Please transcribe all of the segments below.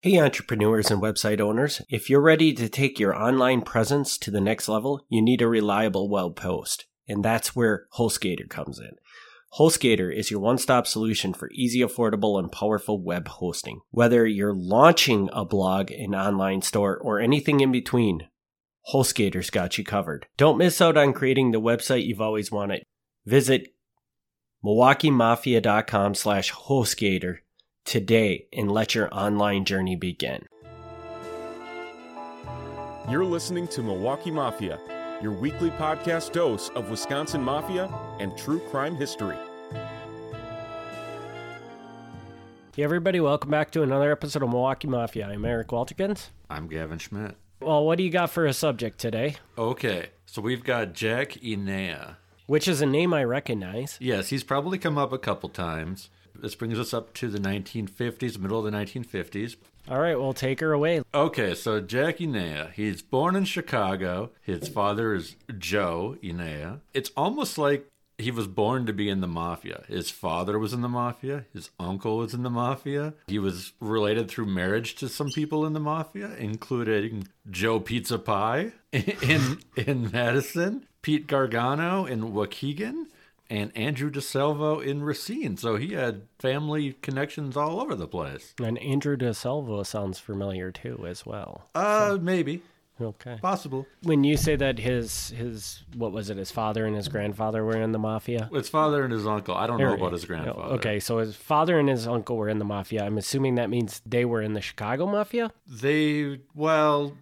Hey entrepreneurs and website owners, if you're ready to take your online presence to the next level, you need a reliable web host, and that's where HostGator comes in. HostGator is your one-stop solution for easy, affordable, and powerful web hosting. Whether you're launching a blog, an online store, or anything in between, HostGator's got you covered. Don't miss out on creating the website you've always wanted. Visit MilwaukeeMafia.com/HostGator today and let your online journey begin. You're listening to Milwaukee Mafia, your weekly podcast dose of Wisconsin Mafia and true crime history. Hey everybody, welcome back to another episode of Milwaukee Mafia. I'm Eric Walterkins. I'm Gavin Schmidt. Well, what do you got for a subject today? Okay, so we've got Jack Enea. Which is a name I recognize. Yes, he's probably come up a couple times. This brings us up to the 1950s, middle of the 1950s. All right, well, take her away. Okay, so Jack Enea, he's born in Chicago. His father is Joe Enea. It's almost like he was born to be in the Mafia. His father was in the Mafia. His uncle was in the Mafia. He was related through marriage to some people in the Mafia, including Joe Pizza Pie in Madison, Pete Gargano in Waukegan, and Andrew DeSalvo in Racine. So he had family connections all over the place. And Andrew DeSalvo sounds familiar too as well. Maybe. Okay. Possible. When you say that his what was it, his father and his grandfather were in the Mafia? His father and his uncle. I don't know about his grandfather. Okay, so his father and his uncle were in the Mafia. I'm assuming that means they were in the Chicago Mafia? Yeah. Okay.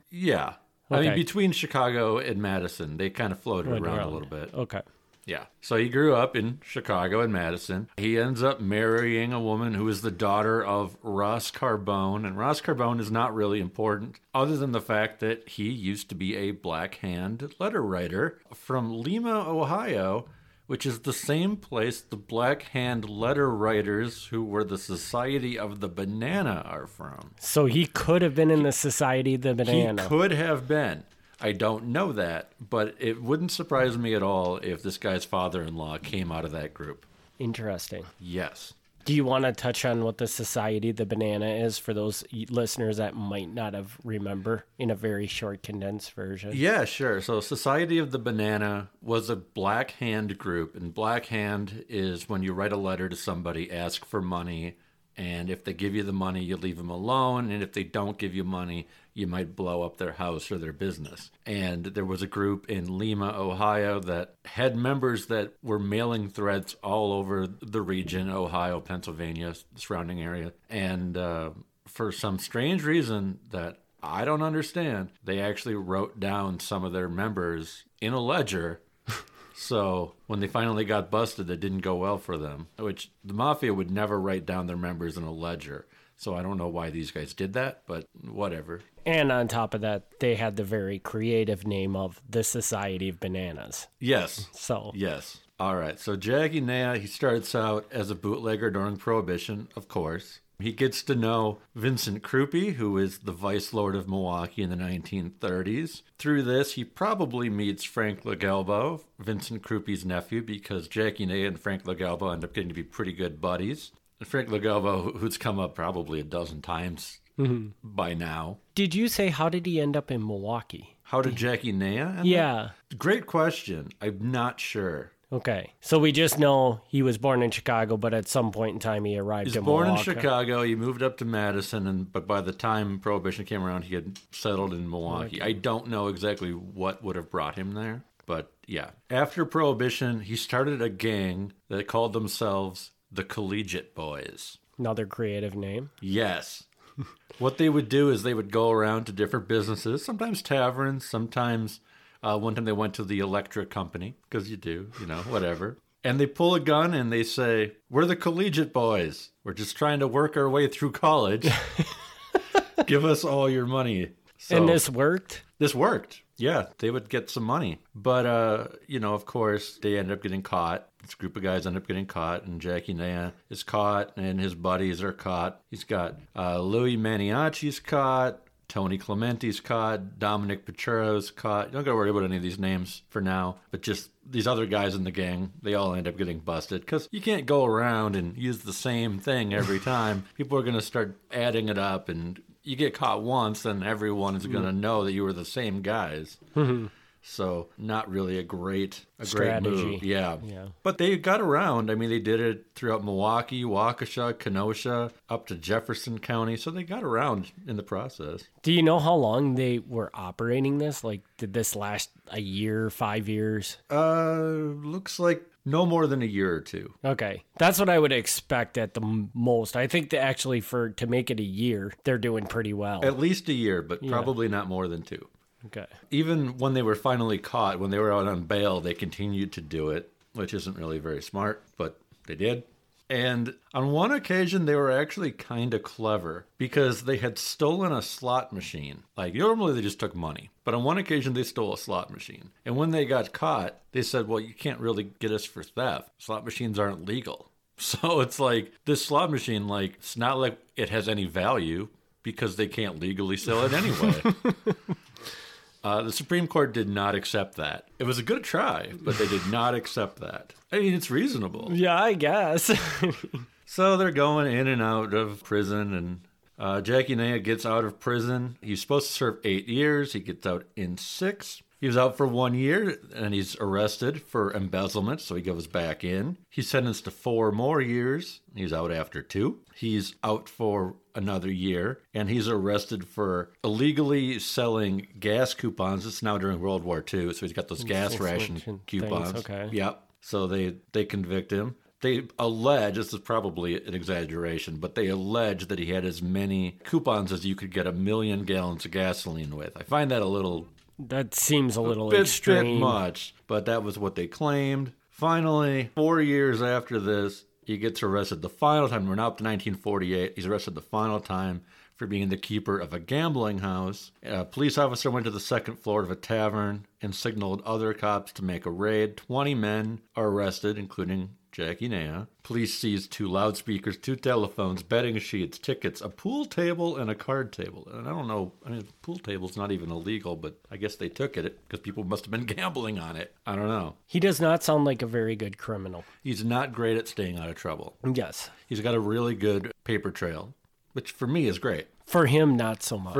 I mean, between Chicago and Madison, they kind of floated around a little bit. Okay. Yeah. So he grew up in Chicago and Madison. He ends up marrying a woman who is the daughter of Ross Carbone. And Ross Carbone is not really important, other than the fact that he used to be a black hand letter writer from Lima, Ohio, which is the same place the black hand letter writers who were the Society of the Banana are from. So he could have been in the Society of the Banana. He could have been. I don't know that, but it wouldn't surprise me at all if this guy's father-in-law came out of that group. Interesting. Yes. Do you want to touch on what the Society of the Banana is for those listeners that might not have remember in a very short, condensed version? Yeah, sure. So Society of the Banana was a black hand group, and black hand is when you write a letter to somebody, ask for money, and if they give you the money, you leave them alone, and if they don't give you money, you might blow up their house or their business. And there was a group in Lima, Ohio, that had members that were mailing threats all over the region, Ohio, Pennsylvania, surrounding area. And for some strange reason that I don't understand, they actually wrote down some of their members in a ledger. So when they finally got busted, it didn't go well for them, which the Mafia would never write down their members in a ledger. So I don't know why these guys did that, but whatever. And on top of that, they had the very creative name of the Society of Bananas. Yes. So. Yes. All right. So Jack Enea, he starts out as a bootlegger during Prohibition, of course. He gets to know Vincent Krupa, who is the vice lord of Milwaukee in the 1930s. Through this, he probably meets Frank LaGalbo, Vincent Krupa's nephew, because Jack Enea and Frank LaGalbo end up getting to be pretty good buddies. Frank LaGalbo, who's come up probably a dozen times by now. Did you say, how did he end up in Milwaukee? How did Jack Enea end up? Yeah. Great question. I'm not sure. Okay. So we just know he was born in Chicago, but at some point in time he arrived in Milwaukee. He was born in Chicago. He moved up to Madison, but by the time Prohibition came around, he had settled in Milwaukee. I don't know exactly what would have brought him there, but yeah. After Prohibition, he started a gang that called themselves the Collegiate Boys. Another creative name. Yes. What they would do is they would go around to different businesses, sometimes taverns, sometimes one time they went to the electric company, because whatever. And they pull a gun and they say, "We're the Collegiate Boys. We're just trying to work our way through college. Give us all your money." So, and this worked? This worked. Yeah, they would get some money. But, of course, they ended up getting caught. This group of guys end up getting caught, and Jack Enea is caught, and his buddies are caught. He's got Louis Maniachi's caught, Tony Clementi's caught, Dominic Pechuro's caught. You don't got to worry about any of these names for now, but just these other guys in the gang, they all end up getting busted because you can't go around and use the same thing every time. People are going to start adding it up and you get caught once, and everyone is going to know that you were the same guys. Mm-hmm. So not really a strategy. Great move. Yeah. But they got around. I mean, they did it throughout Milwaukee, Waukesha, Kenosha, up to Jefferson County. So they got around in the process. Do you know how long they were operating this? Like, did this last a year, 5 years? Looks like no more than a year or two. Okay. That's what I would expect at the most. I think that actually to make it a year, they're doing pretty well. At least a year, but probably not more than two. Okay. Even when they were finally caught, when they were out on bail, they continued to do it, which isn't really very smart, but they did. And on one occasion, they were actually kind of clever because they had stolen a slot machine. Like, normally they just took money. But on one occasion, they stole a slot machine. And when they got caught, they said, well, you can't really get us for theft. Slot machines aren't legal. So it's like, this slot machine, like, it's not like it has any value because they can't legally sell it anyway. The Supreme Court did not accept that. It was a good try, but they did not accept that. I mean, it's reasonable. Yeah, I guess. So they're going in and out of prison, and Jack Enea gets out of prison. He's supposed to serve 8 years. He gets out in 6. He was out for 1 year, and he's arrested for embezzlement, so he goes back in. He's sentenced to 4 more years. He's out after 2. He's out for another year, and he's arrested for illegally selling gas coupons. It's now during World War II, so he's got those gas ration coupons. Okay. Yep. So they convict him. They allege, this is probably an exaggeration, but they allege that he had as many coupons as you could get 1 million gallons of gasoline with. I find that a little... That seems a little extreme. Bit much, but that was what they claimed. Finally, 4 years after this, he gets arrested the final time. We're now up to 1948. He's arrested the final time for being the keeper of a gambling house. A police officer went to the second floor of a tavern and signaled other cops to make a raid. 20 men are arrested, including Jack Enea. Police seized 2 loudspeakers, 2 telephones, betting sheets, tickets, a pool table, and a card table. And I don't know, I mean, pool table's not even illegal, but I guess they took it because people must have been gambling on it. I don't know. He does not sound like a very good criminal. He's not great at staying out of trouble. Yes. He's got a really good paper trail, which for me is great. For him, not so much.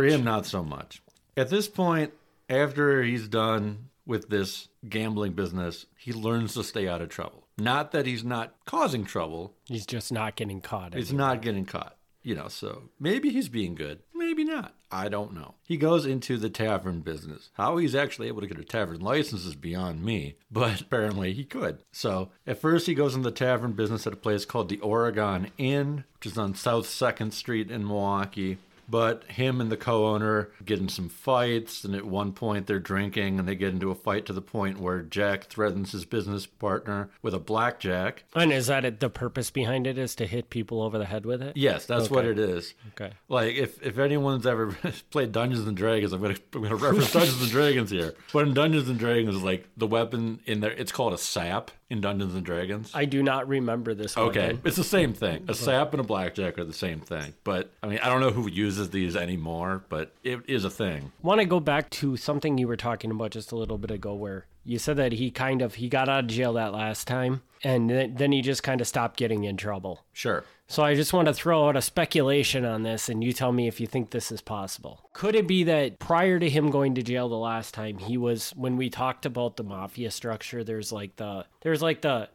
At this point, after he's done with this gambling business, he learns to stay out of trouble. Not that he's not causing trouble. He's just not getting caught. He's not getting caught. You know, so maybe he's being good. Maybe not. I don't know. He goes into the tavern business. How he's actually able to get a tavern license is beyond me, but apparently he could. So at first he goes into the tavern business at a place called the Oregon Inn, which is on South 2nd Street in Milwaukee. But him and the co-owner get in some fights, and at one point they're drinking, and they get into a fight to the point where Jack threatens his business partner with a blackjack. And is that the purpose behind it, is to hit people over the head with it? Yes, that's what it is. Okay. Like, if anyone's ever played Dungeons & Dragons, I'm gonna reference Dungeons & Dragons here. But in Dungeons & Dragons, like, the weapon in there, it's called a sap in Dungeons & Dragons. I do not remember this one. Okay, it's the same thing. A sap and a blackjack are the same thing. But, I mean, I don't know who uses these anymore, but it is a thing. Want to go back to something you were talking about just a little bit ago, where you said that he got out of jail that last time, and then he just kind of stopped getting in trouble. Sure. So I just want to throw out a speculation on this, and you tell me if you think this is possible. Could it be that prior to him going to jail the last time, when we talked about the mafia structure, there's like the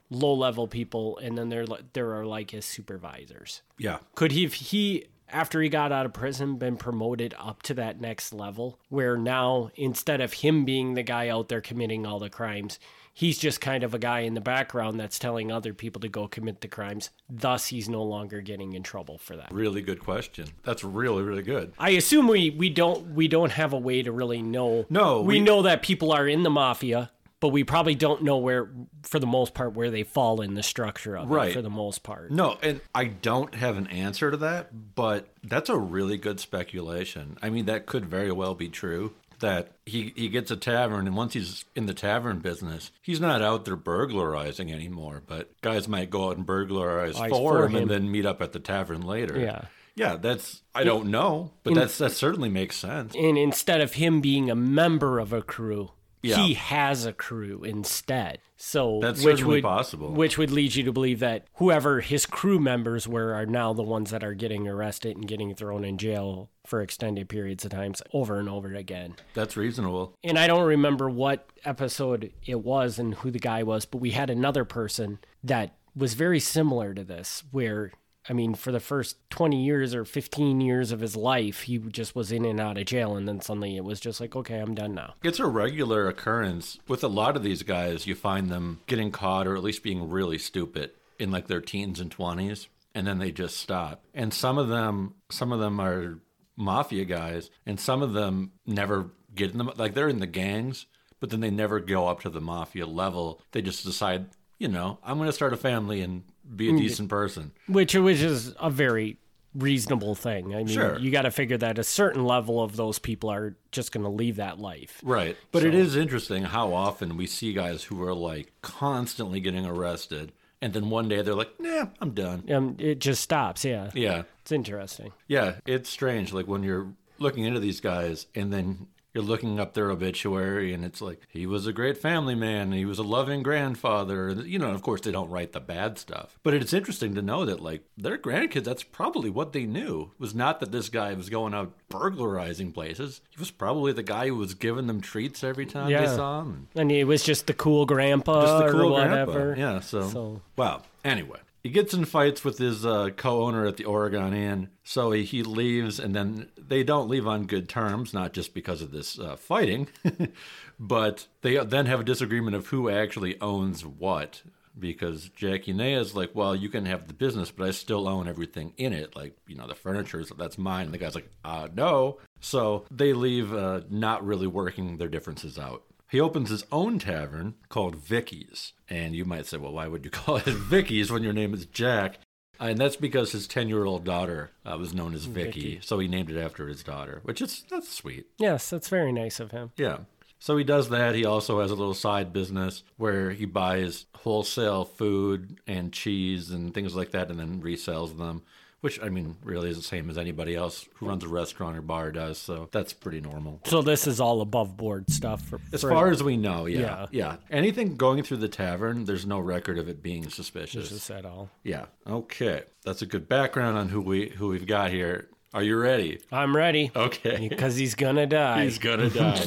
low-level people, and then there are like his supervisors. Yeah. Could he, if he... after he got out of prison, been promoted up to that next level, where now, instead of him being the guy out there committing all the crimes, he's just kind of a guy in the background that's telling other people to go commit the crimes. Thus, he's no longer getting in trouble for that. Really good question. That's really, really good. I assume we don't have a way to really know. No. We know that people are in the mafia, but we probably don't know where, for the most part, where they fall in the structure of it, for the most part. No, and I don't have an answer to that, but that's a really good speculation. I mean, that could very well be true, that he gets a tavern, and once he's in the tavern business, he's not out there burglarizing anymore, but guys might go out and burglarize for him and then meet up at the tavern later. Yeah. Yeah, I don't know, but that certainly makes sense. And instead of him being a member of a crew... he has a crew instead. So that's certainly possible. Which would lead you to believe that whoever his crew members were are now the ones that are getting arrested and getting thrown in jail for extended periods of time over and over again. That's reasonable. And I don't remember what episode it was and who the guy was, but we had another person that was very similar to this, where, I mean, for the first 20 years or 15 years of his life, he just was in and out of jail, and then suddenly it was just like, okay, I'm done now. It's a regular occurrence. With a lot of these guys, you find them getting caught or at least being really stupid in like their teens and 20s, and then they just stop. And some of them are mafia guys, and some of them never get in them. Like, they're in the gangs, but then they never go up to the mafia level. They just decide, you know, I'm going to start a family and be a decent person. Which is a very reasonable thing. I mean, sure, you got to figure that a certain level of those people are just going to leave that life. Right. But it is interesting how often we see guys who are like constantly getting arrested, and then one day they're like, nah, I'm done. It just stops. Yeah. Yeah. It's interesting. Yeah. It's strange. Like, when you're looking into these guys and then you're looking up their obituary, and it's like, he was a great family man, he was a loving grandfather. You know, of course, they don't write the bad stuff. But it's interesting to know that, like, their grandkids, that's probably what they knew. It was not that this guy was going out burglarizing places. He was probably the guy who was giving them treats every time they saw him. And it was just the cool grandpa whatever. Yeah, so. Wow. Anyway. He gets in fights with his co-owner at the Oregon Inn, so he leaves, and then they don't leave on good terms, not just because of this fighting, but they then have a disagreement of who actually owns what, because Jack Enea is like, well, you can have the business, but I still own everything in it, like, you know, the furniture, so that's mine, and the guy's like, no. So they leave not really working their differences out. He opens his own tavern called Vicky's. And you might say, well, why would you call it Vicky's when your name is Jack? And that's because his 10-year-old daughter was known as Vicky, so he named it after his daughter, which is, that's sweet. Yes, that's very nice of him. Yeah. So he does that. He also has a little side business where he buys wholesale food and cheese and things like that and then resells them, which, I mean, really is the same as anybody else who runs a restaurant or bar does, so that's pretty normal. So this is all above board stuff? As far as we know, yeah. Anything going through the tavern, there's no record of it being suspicious. Just at all. Yeah. Okay. That's a good background on who we've got here. Are you ready? I'm ready. Okay. Because he's going to die. He's going to die.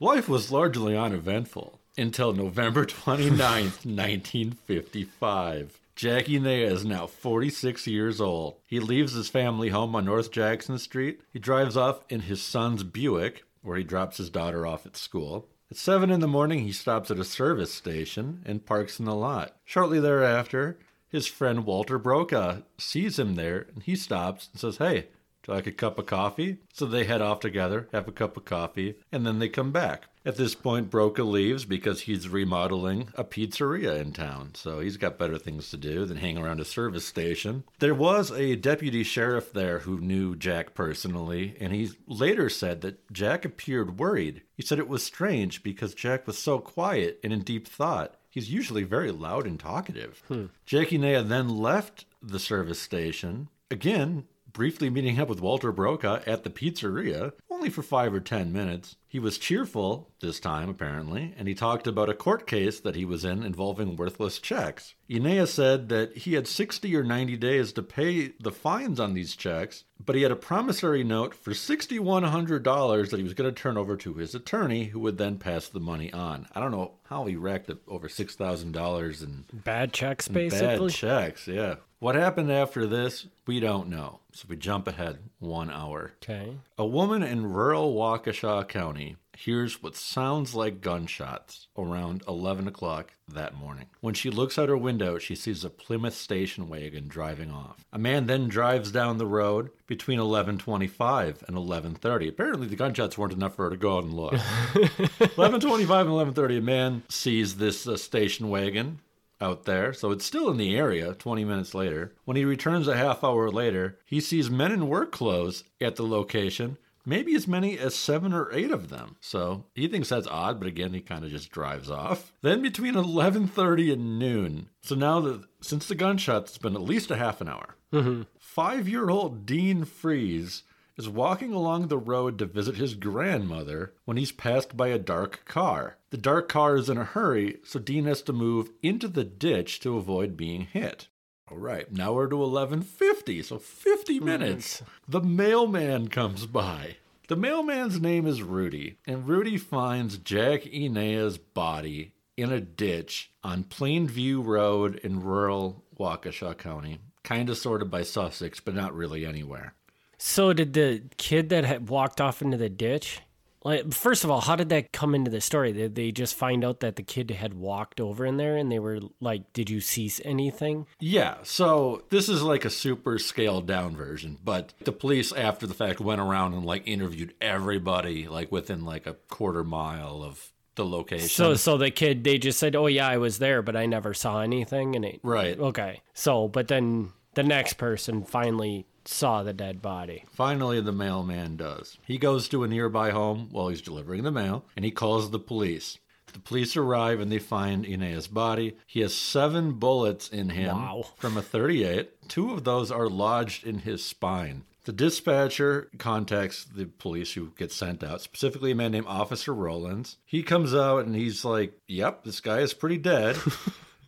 Life was largely uneventful until November 29th, 1955. Jack Enea is now 46 years old. He leaves his family home on North Jackson Street. He drives off in his son's Buick, where he drops his daughter off at school. At 7 in the morning, he stops at a service station and parks in the lot. Shortly thereafter, his friend Walter Brocca sees him there, and he stops and says, hey, do you like a cup of coffee? So they head off together, have a cup of coffee, and then they come back. At this point, Brocca leaves because he's remodeling a pizzeria in town, so he's got better things to do than hang around a service station. There was a deputy sheriff there who knew Jack personally, and he later said that Jack appeared worried. He said it was strange because Jack was so quiet and in deep thought. He's usually very loud and talkative. Jack Enea then left the service station, again, briefly meeting up with Walter Brocca at the pizzeria, only for 5 or 10 minutes. He was cheerful this time, apparently, and he talked about a court case that he was in involving worthless checks. Enea said that he had 60 or 90 days to pay the fines on these checks, but he had a promissory note for $6,100 that he was going to turn over to his attorney, who would then pass the money on. I don't know how he racked up over $6,000 in bad checks, basically. Bad checks, yeah. What happened after this, we don't know. So we jump ahead 1 hour. Okay. A woman in rural Waukesha County hears what sounds like gunshots around 11 o'clock that morning. When she looks out her window, she sees a Plymouth station wagon driving off. A man then drives down the road between 11:25 and 11:30. Apparently the gunshots weren't enough for her to go out and look. 11:25 and 11:30, a man sees this station wagon out there, so it's still in the area 20 minutes later. When he returns a half hour later, he sees men in work clothes at the location, maybe as many as 7 or 8 of them. So he thinks that's odd, but again, he kind of just drives off. Then between 11:30 and noon, so now since the gunshots, it's been at least a half an hour. 5-year-old Dean Freeze is walking along the road to visit his grandmother when he's passed by a dark car. The dark car is in a hurry, so Dean has to move into the ditch to avoid being hit. All right, now we're to 11:50, so 50 minutes. The mailman comes by. The mailman's name is Rudy, and Rudy finds Jack Enea's body in a ditch on Plainview Road in rural Waukesha County. Kind of sorted by Sussex, but not really anywhere. So did the kid that had walked off into the ditch, like, first of all, how did that come into the story? Did they just find out that the kid had walked over in there and they were like, did you see anything? Yeah, so this is like a super scaled down version, but the police after the fact went around and like interviewed everybody like within like a quarter mile of the location. So the kid, they just said, oh yeah, I was there, but I never saw anything. And it, right. Okay. So, but then the next person finally saw the dead body. Finally, the mailman does. He goes to a nearby home while he's delivering the mail, and he calls the police. The police arrive and they find Enea's body. He has 7 bullets in him from a .38. 2 of those are lodged in his spine. The dispatcher contacts the police who gets sent out, specifically a man named Officer Rollins. He comes out and he's like, yep, this guy is pretty dead.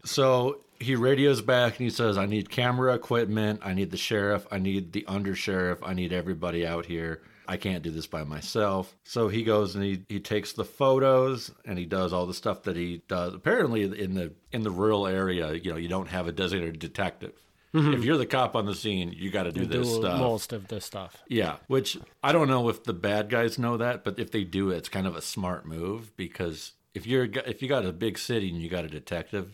So he radios back and he says, I need camera equipment. I need the sheriff. I need the undersheriff. I need everybody out here. I can't do this by myself. So he goes and he takes the photos and he does all the stuff that he does. Apparently in the rural area, you know, you don't have a designated detective. Mm-hmm. If you're the cop on the scene, you got to do stuff. Most of this stuff. Yeah, which I don't know if the bad guys know that, but if they do, it's kind of a smart move because if you got a big city and you got a detective,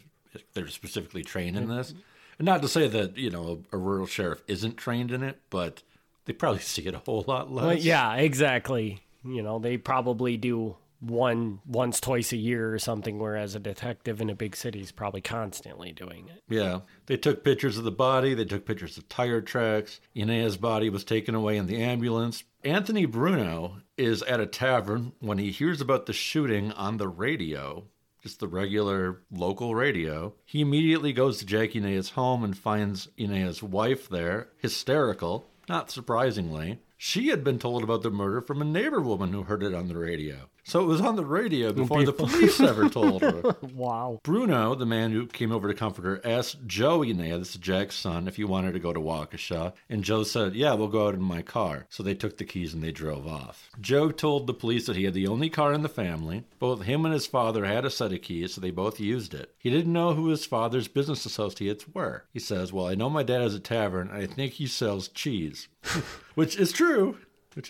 they're specifically trained in this. And not to say that, you know, a rural sheriff isn't trained in it, but they probably see it a whole lot less. Well, yeah, exactly. You know, they probably do once twice a year or something, whereas a detective in a big city is probably constantly doing it. Yeah. They took pictures of the body. They took pictures of tire tracks. Enea's body was taken away in the ambulance. Anthony Bruno is at a tavern when he hears about the shooting on the radio, just the regular local radio. He immediately goes to Jack Enea's home and finds Enea's wife there, hysterical, not surprisingly. She had been told about the murder from a neighbor woman who heard it on the radio. So it was on the radio before the police ever told her. Wow. Bruno, the man who came over to comfort her, asked Joe Enea, this is Jack's son, if he wanted to go to Waukesha. And Joe said, yeah, we'll go out in my car. So they took the keys and they drove off. Joe told the police that he had the only car in the family. Both him and his father had a set of keys, so they both used it. He didn't know who his father's business associates were. He says, well, I know my dad has a tavern, and I think he sells cheese. Which is true. In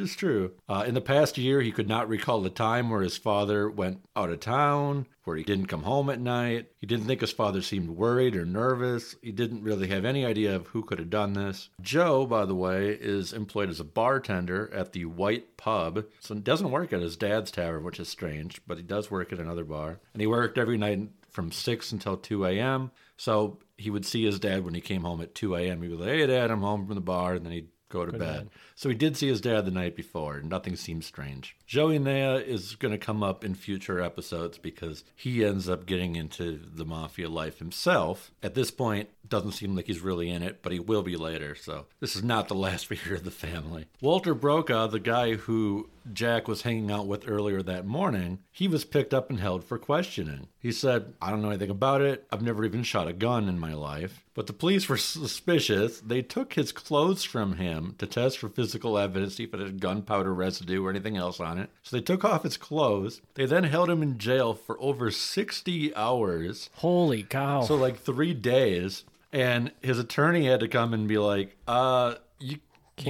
the past year, he could not recall a time where his father went out of town, where he didn't come home at night. He didn't think his father seemed worried or nervous. He didn't really have any idea of who could have done this. Joe, by the way, is employed as a bartender at the White Pub. So he doesn't work at his dad's tavern, which is strange, but he does work at another bar. And he worked every night from 6 until 2 a.m. So he would see his dad when he came home at 2 a.m. He'd be like, hey, Dad, I'm home from the bar. And then he'd go to bed. So he did see his dad the night before, and nothing seems strange. Joe Enea is going to come up in future episodes because he ends up getting into the mafia life himself. At this point, doesn't seem like he's really in it, but he will be later, so this is not the last we hear of the family. Walter Brocca, the guy who Jack was hanging out with earlier that morning, he was picked up and held for questioning. He said, I don't know anything about it. I've never even shot a gun in my life. But the police were suspicious. They took his clothes from him to test for physical evidence, see if it had gunpowder residue or anything else on it. So they took off his clothes. They then held him in jail for over 60 hours. Holy cow. So like 3 days. And his attorney had to come and be like, you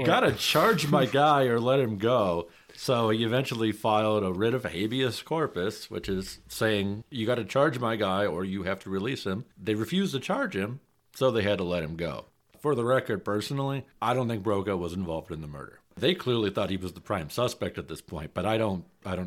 gotta charge my guy or let him go. So he eventually filed a writ of habeas corpus, which is saying, you got to charge my guy or you have to release him. They refused to charge him, so they had to let him go. For the record, personally, I don't think Brocca was involved in the murder. They clearly thought he was the prime suspect at this point, but I don't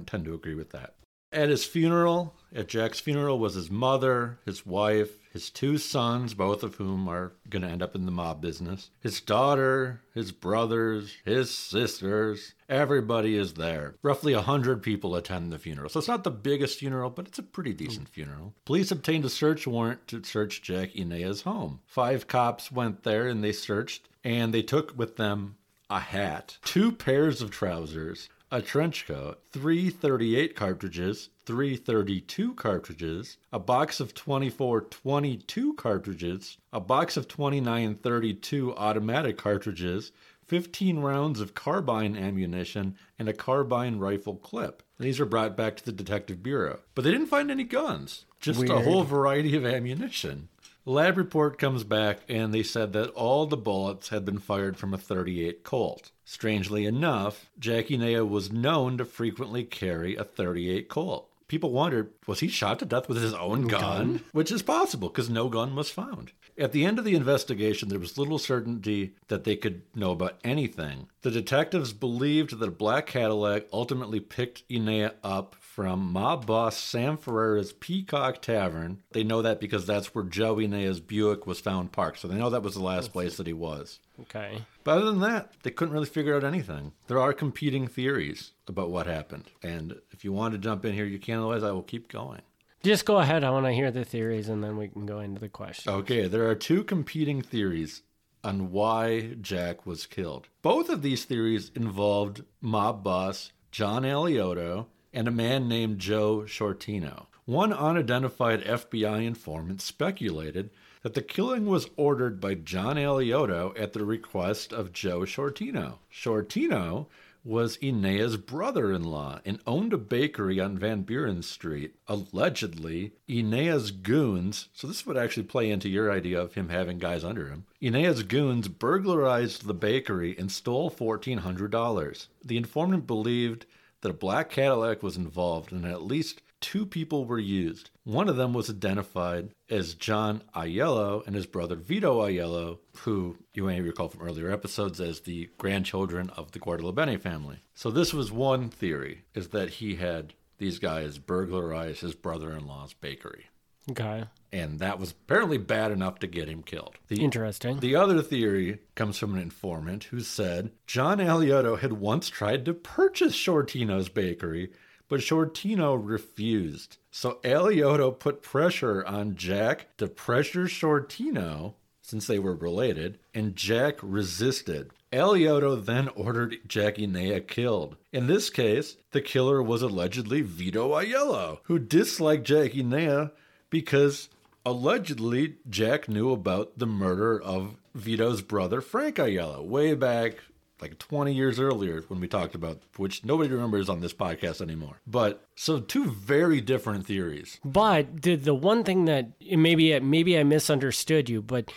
tend to agree with that. At his funeral, at Jack's funeral, was his mother, his wife, his 2 sons, both of whom are going to end up in the mob business, his daughter, his brothers, his sisters. Everybody is there. Roughly 100 people attend the funeral. So it's not the biggest funeral, but it's a pretty decent funeral. Police obtained a search warrant to search Jack Enea's home. 5 cops went there and they searched, and they took with them a hat, 2 pairs of trousers, a trench coat, 3.38 cartridges, 3.32 cartridges, a box of 24.22 cartridges, a box of 29.32 automatic cartridges, 15 rounds of carbine ammunition, and a carbine rifle clip. These are brought back to the Detective Bureau. But they didn't find any guns, just weird. A whole variety of ammunition. Lab report comes back, and they said that all the bullets had been fired from a .38 Colt. Strangely enough, Jack Enea was known to frequently carry a .38 Colt. People wondered, was he shot to death with his own gun? Which is possible, because no gun was found. At the end of the investigation, there was little certainty that they could know about anything. The detectives believed that a black Cadillac ultimately picked Enea up from mob boss Sam Ferreira's Peacock Tavern. They know that because that's where Joe Enea's Buick was found parked, so they know that was the last place that he was. Okay. But other than that, they couldn't really figure out anything. There are competing theories about what happened. And if you want to jump in here, you can, otherwise I will keep going. Just go ahead. I want to hear the theories, and then we can go into the questions. Okay, there are 2 competing theories on why Jack was killed. Both of these theories involved mob boss John Alioto and a man named Joe Shortino. One unidentified FBI informant speculated that the killing was ordered by John Alioto at the request of Joe Shortino. Shortino was Enea's brother-in-law and owned a bakery on Van Buren Street. Allegedly, Enea's goons, so this would actually play into your idea of him having guys under him, Enea's goons burglarized the bakery and stole $1,400. The informant believed that a black Cadillac was involved and at least 2 people were used. One of them was identified as John Aiello and his brother Vito Aiello, who you may recall from earlier episodes as the grandchildren of the Guadalabene family. So this was one theory, is that he had these guys burglarize his brother-in-law's bakery. Okay. And that was apparently bad enough to get him killed. Interesting. The other theory comes from an informant who said John Alioto had once tried to purchase Shortino's bakery, but Shortino refused. So Alioto put pressure on Jack to pressure Shortino, since they were related, and Jack resisted. Alioto then ordered Jack Enea killed. In this case, the killer was allegedly Vito Aiello, who disliked Jack Enea because allegedly Jack knew about the murder of Vito's brother Frank Aiello way back like 20 years earlier when we talked about, which nobody remembers on this podcast anymore. But so 2 very different theories. But did the one thing that maybe I misunderstood you, but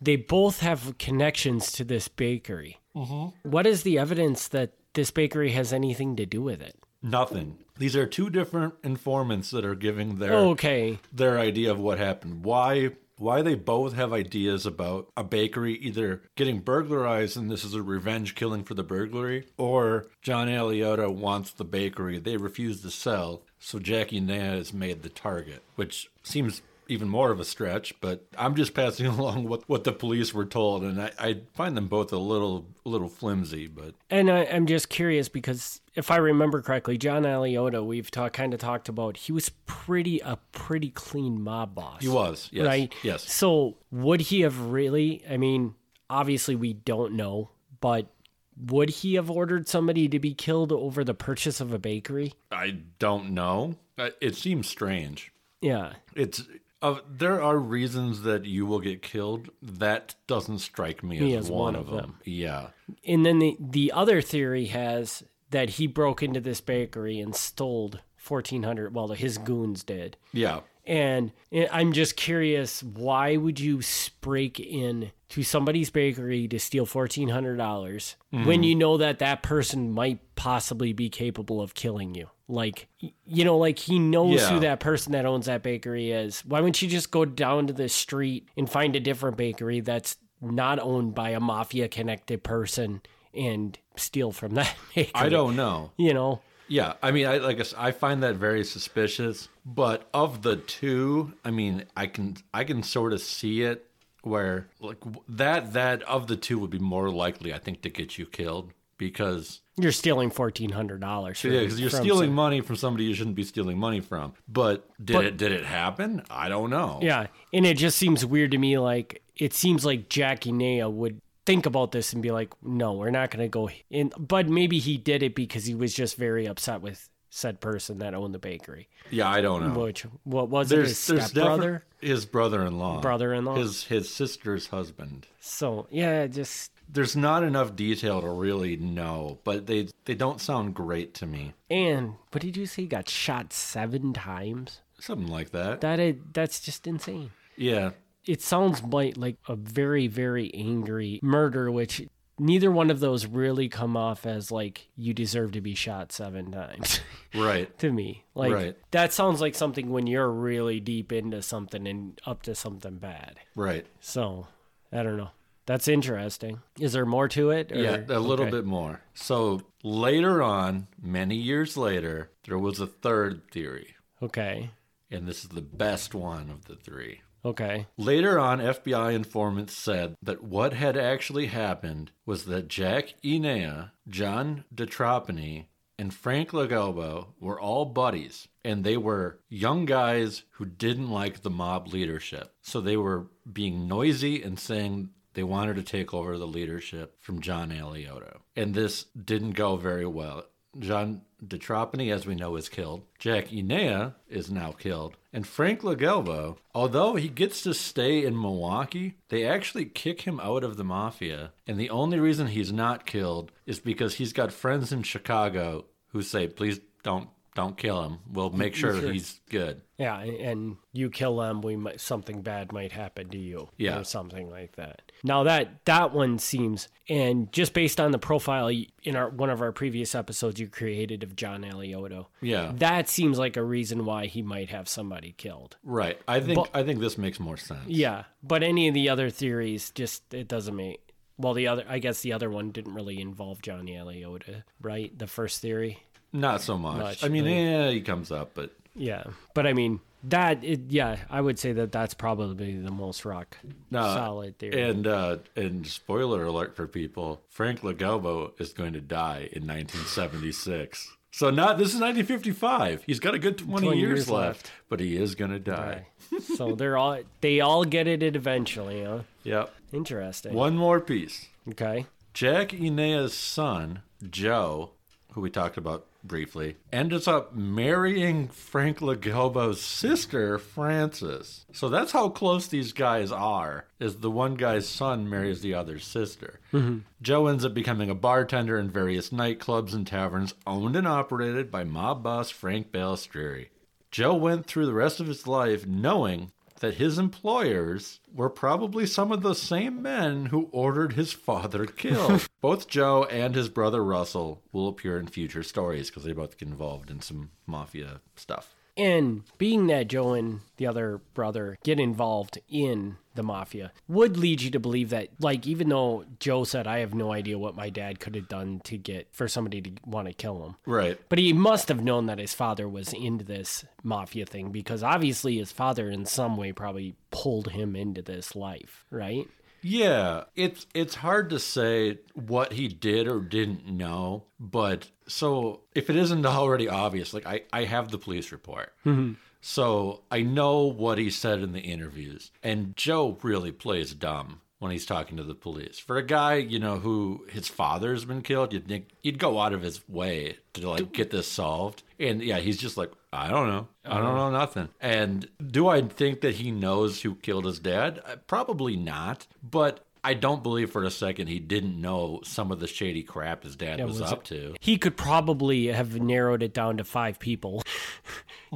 they both have connections to this bakery. Mm-hmm. What is the evidence that this bakery has anything to do with it? Nothing. These are 2 different informants that are giving their idea of what happened. Why they both have ideas about a bakery either getting burglarized and this is a revenge killing for the burglary, or John Alioto wants the bakery, they refuse to sell, so Jack Enea is made the target, which seems even more of a stretch, but I'm just passing along what the police were told, and I find them both a little flimsy. But and I'm just curious because if I remember correctly, John Alioto, we've kind of talked about, he was a pretty clean mob boss. He was, yes. Right? Yes. So would he have really, I mean, obviously we don't know, but would he have ordered somebody to be killed over the purchase of a bakery? I don't know. It seems strange. Yeah. There are reasons that you will get killed. That doesn't strike me as one of them. Yeah. And then the other theory has that he broke into this bakery and stole $1,400. Well, his goons did. Yeah. And I'm just curious, why would you break in to somebody's bakery to steal $1,400 when you know that person might possibly be capable of killing you? Like, you know, like he knows who that person that owns that bakery is. Why wouldn't you just go down to the street and find a different bakery that's not owned by a mafia-connected person and steal from that bakery? I don't know. You know? Yeah, I mean, I find that very suspicious. But of the 2, I mean, I can sort of see it where like that of the 2 would be more likely, I think, to get you killed because you're stealing $1,400. Yeah, because you're stealing money from somebody you shouldn't be stealing money from. But did it happen? I don't know. Yeah, and it just seems weird to me. Like it seems like Jack Enea would. think about this and be like, no, we're not going to go in. But maybe he did it because he was just very upset with said person that owned the bakery. Yeah, I don't know. Which, what was it? His stepbrother? His brother-in-law. His sister's husband. So, yeah, just... There's not enough detail to really know, but they don't sound great to me. And what did you say? He got shot 7 times? Something like that. That's just insane. Yeah. It sounds like a very, very angry murder, which neither one of those really come off as like, you deserve to be shot 7 times. Right. To me. Like, right. That sounds like something when you're really deep into something and up to something bad. Right. So, I don't know. That's interesting. Is there more to it? Or? Yeah, a little bit more. So later on, many years later, there was a third theory. Okay. And this is the best one of the three. Okay. Later on, FBI informants said that what had actually happened was that Jack Enea, John DiTrapani, and Frank LaGalbo were all buddies, and they were young guys who didn't like the mob leadership. So they were being noisy and saying... They wanted to take over the leadership from John Alioto. And this didn't go very well. John DiTrapani, as we know, is killed. Jack Enea is now killed. And Frank LaGalbo, although he gets to stay in Milwaukee, they actually kick him out of the Mafia. And the only reason he's not killed is because he's got friends in Chicago who say, please don't kill him. We'll make sure he's good. Yeah, and you kill him, something bad might happen to you. Yeah. Or something like that. Now that one seems, and just based on the profile in one of our previous episodes you created of John Alioto, yeah, that seems like a reason why he might have somebody killed. Right. I think this makes more sense. Yeah, but any of the other theories it doesn't make. Well, the other one didn't really involve John Alioto, right? The first theory. Not so much. I mean, he comes up, but... Yeah, but I mean, I would say that's probably the most solid theory. And spoiler alert for people, Frank LaGalbo is going to die in 1976. So this is 1955. He's got a good 20 years left, but he is going to die. Right. So they all get it eventually, huh? Yep. Interesting. One more piece. Okay. Jack Enea's son, Joe, who we talked about briefly, ends up marrying Frank LaGalbo's sister, Frances. So that's how close these guys are, is the one guy's son marries the other's sister. Mm-hmm. Joe ends up becoming a bartender in various nightclubs and taverns owned and operated by mob boss Frank Balestrieri. Joe went through the rest of his life knowing that his employers were probably some of the same men who ordered his father killed. Both Joe and his brother Russell will appear in future stories because they both get involved in some mafia stuff. And being that Joe and the other brother get involved in the mafia would lead you to believe that, like, even though Joe said, I have no idea what my dad could have done for somebody to want to kill him. Right. But he must have known that his father was into this mafia thing because obviously his father in some way probably pulled him into this life, right? Yeah, it's hard to say what he did or didn't know, but so if it isn't already obvious, like I have the police report, mm-hmm. So I know what he said in the interviews, and Joe really plays dumb when he's talking to the police. For a guy, who his father's been killed, you'd think he'd go out of his way to get this solved. And yeah, he's just like, I don't know. I don't know nothing. And do I think that he knows who killed his dad? Probably not. But I don't believe for a second he didn't know some of the shady crap his dad was up to. He could probably have narrowed it down to 5 people.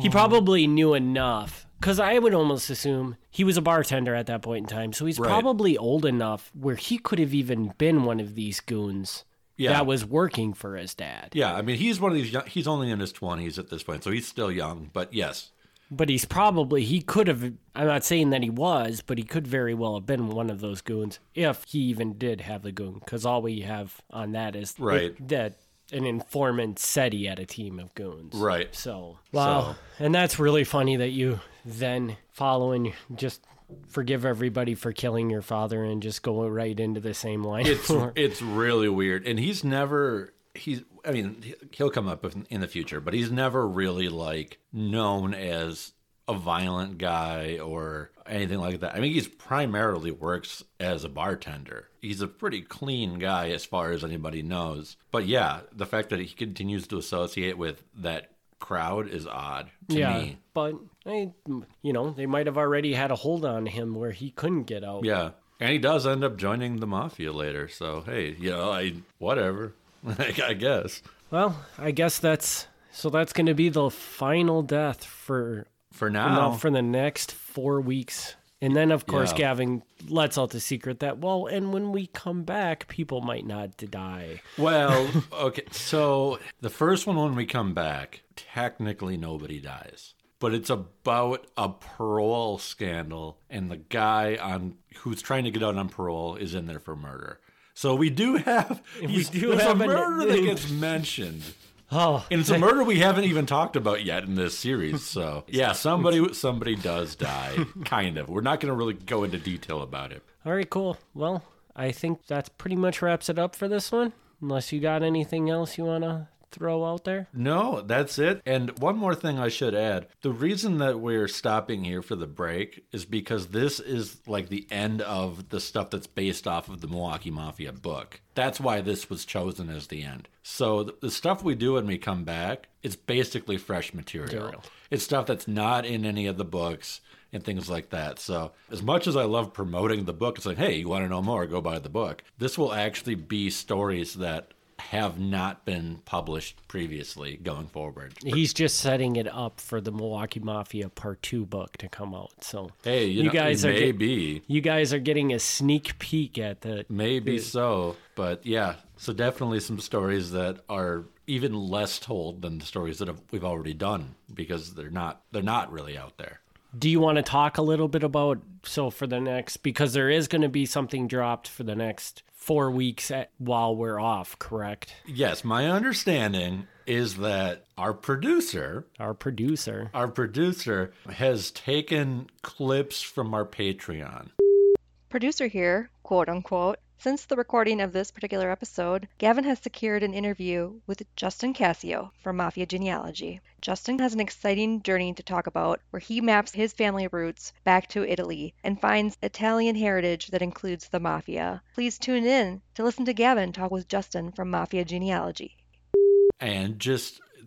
He probably knew enough. Because I would almost assume he was a bartender at that point in time. So he's probably old enough where he could have even been one of these goons. Yeah. That was working for his dad. Yeah, I mean, he's one of these young, he's only in his 20s at this point, so he's still young, but yes. But he's probably, he could have, I'm not saying that he was, but he could very well have been one of those goons if he even did have the goon, because all we have on that is that an informant said he had a team of goons. Right. So, wow. So. And that's really funny that you then just... forgive everybody for killing your father and just go right into the same line. It's really weird. And he'll come up in the future, but he's never really like known as a violent guy or anything like that. I mean, he primarily works as a bartender. he's a pretty clean guy as far as anybody knows. But yeah, the fact that he continues to associate with that crowd is odd to me. But, you know, they might have already had a hold on him where he couldn't get out. Yeah, and he does end up joining the Mafia later. So, hey, you know, whatever, I guess. Well, I guess that's going to be the final death for now. For the next 4 weeks. And then, of course, Gavin lets out the secret that, well, and when we come back, people might not die. Well, okay, so the first one, when we come back, technically nobody dies. But it's about a parole scandal, and the guy who's trying to get out on parole is in there for murder. So we do have, there's a murder that gets mentioned. Oh, and it's a murder we haven't even talked about yet in this series. So, yeah, somebody does die, kind of. We're not going to really go into detail about it. All right, cool. Well, I think that's pretty much wraps it up for this one, unless you got anything else you want to throw out there. No, that's it. And one more thing I should add. The reason that we're stopping here for the break is because this is like the end of the stuff that's based off of the Milwaukee Mafia book. That's why this was chosen as the end. So the stuff we do when we come back, it's basically fresh material. It's stuff that's not in any of the books and things like that. So as much as I love promoting the book, it's like, hey, you want to know more, go buy the book. This will actually be stories that have not been published previously going forward. He's just setting it up for the Milwaukee Mafia Part 2 book to come out. So hey, you know, guys maybe. You guys are getting a sneak peek at the... Maybe so, but yeah. So definitely some stories that are even less told than the stories that we've already done, because they're not really out there. Do you want to talk a little bit about, so for the next, because there is going to be something dropped for the next 4 weeks while we're off, correct? Yes, my understanding is that our producer has taken clips from our Patreon. Producer here, quote unquote. Since the recording of this particular episode, Gavin has secured an interview with Justin Cascio from Mafia Genealogy. Justin has an exciting journey to talk about where he maps his family roots back to Italy and finds Italian heritage that includes the Mafia. Please tune in to listen to Gavin talk with Justin from Mafia Genealogy. And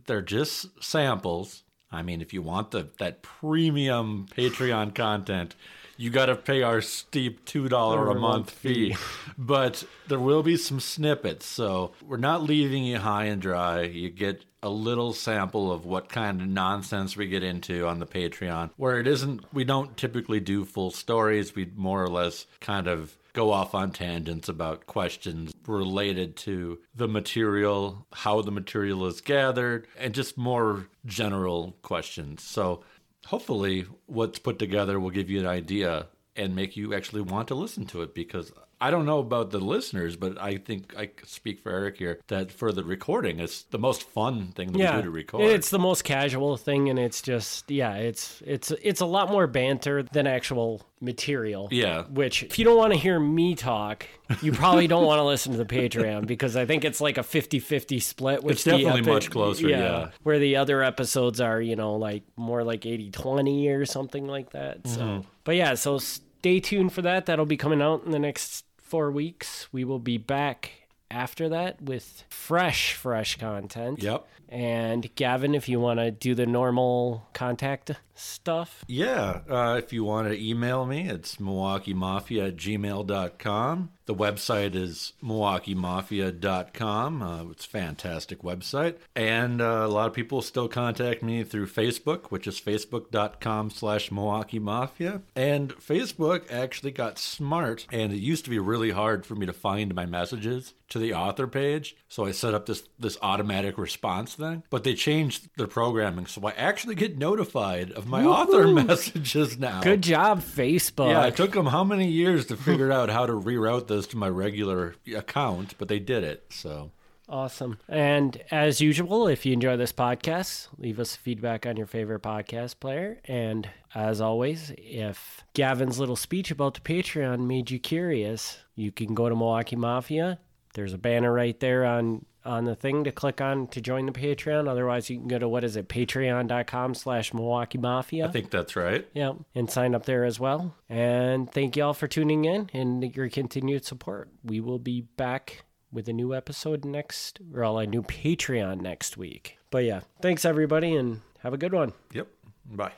they're just samples. I mean, if you want that premium Patreon content, you got to pay our steep $2 a month fee. But there will be some snippets, so we're not leaving you high and dry. You get a little sample of what kind of nonsense we get into on the Patreon, where we don't typically do full stories. We more or less kind of go off on tangents about questions related to the material, how the material is gathered, and just more general questions. So hopefully what's put together will give you an idea and make you actually want to listen to it, because I don't know about the listeners, but I think I speak for Eric here that for the recording, it's the most fun thing that we do to record. It's the most casual thing, and it's just, it's a lot more banter than actual material. Yeah. Which, if you don't want to hear me talk, you probably don't want to listen to the Patreon, because I think it's like a 50-50 split. Which it's definitely much closer, yeah. Where the other episodes are, you know, like more like 80-20 or something like that. Mm-hmm. So, but yeah, so stay tuned for that. That'll be coming out in the next 4 weeks. We will be back after that with fresh content. Yep. And Gavin, if you want to do the normal contact stuff. Yeah. If you want to email me, it's milwaukeemafia@gmail.com. The website is milwaukeemafia.com. It's a fantastic website. And a lot of people still contact me through Facebook, which is facebook.com/Milwaukee Mafia. And Facebook actually got smart, and it used to be really hard for me to find my messages to the author page. So I set up this automatic response thing. But they changed their programming, so I actually get notified of my author messages now. Good job, Facebook. Yeah, it took them how many years to figure out how to reroute this to my regular account, but they did it. So awesome. And as usual, if you enjoy this podcast, leave us feedback on your favorite podcast player. And as always, if Gavin's little speech about the Patreon made you curious, you can go to Milwaukee Mafia. There's a banner right there on on the thing to click on to join the Patreon. Otherwise, you can go to, what is it, patreon.com/Milwaukee Mafia. I think that's right. Yeah, and sign up there as well. And thank you all for tuning in and your continued support. We will be back with a new episode next, or a new Patreon next week. But yeah, thanks everybody and have a good one. Yep, bye.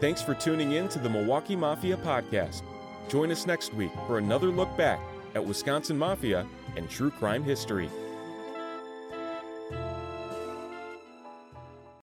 Thanks for tuning in to the Milwaukee Mafia podcast. Join us next week for another look back at Wisconsin Mafia and true crime history.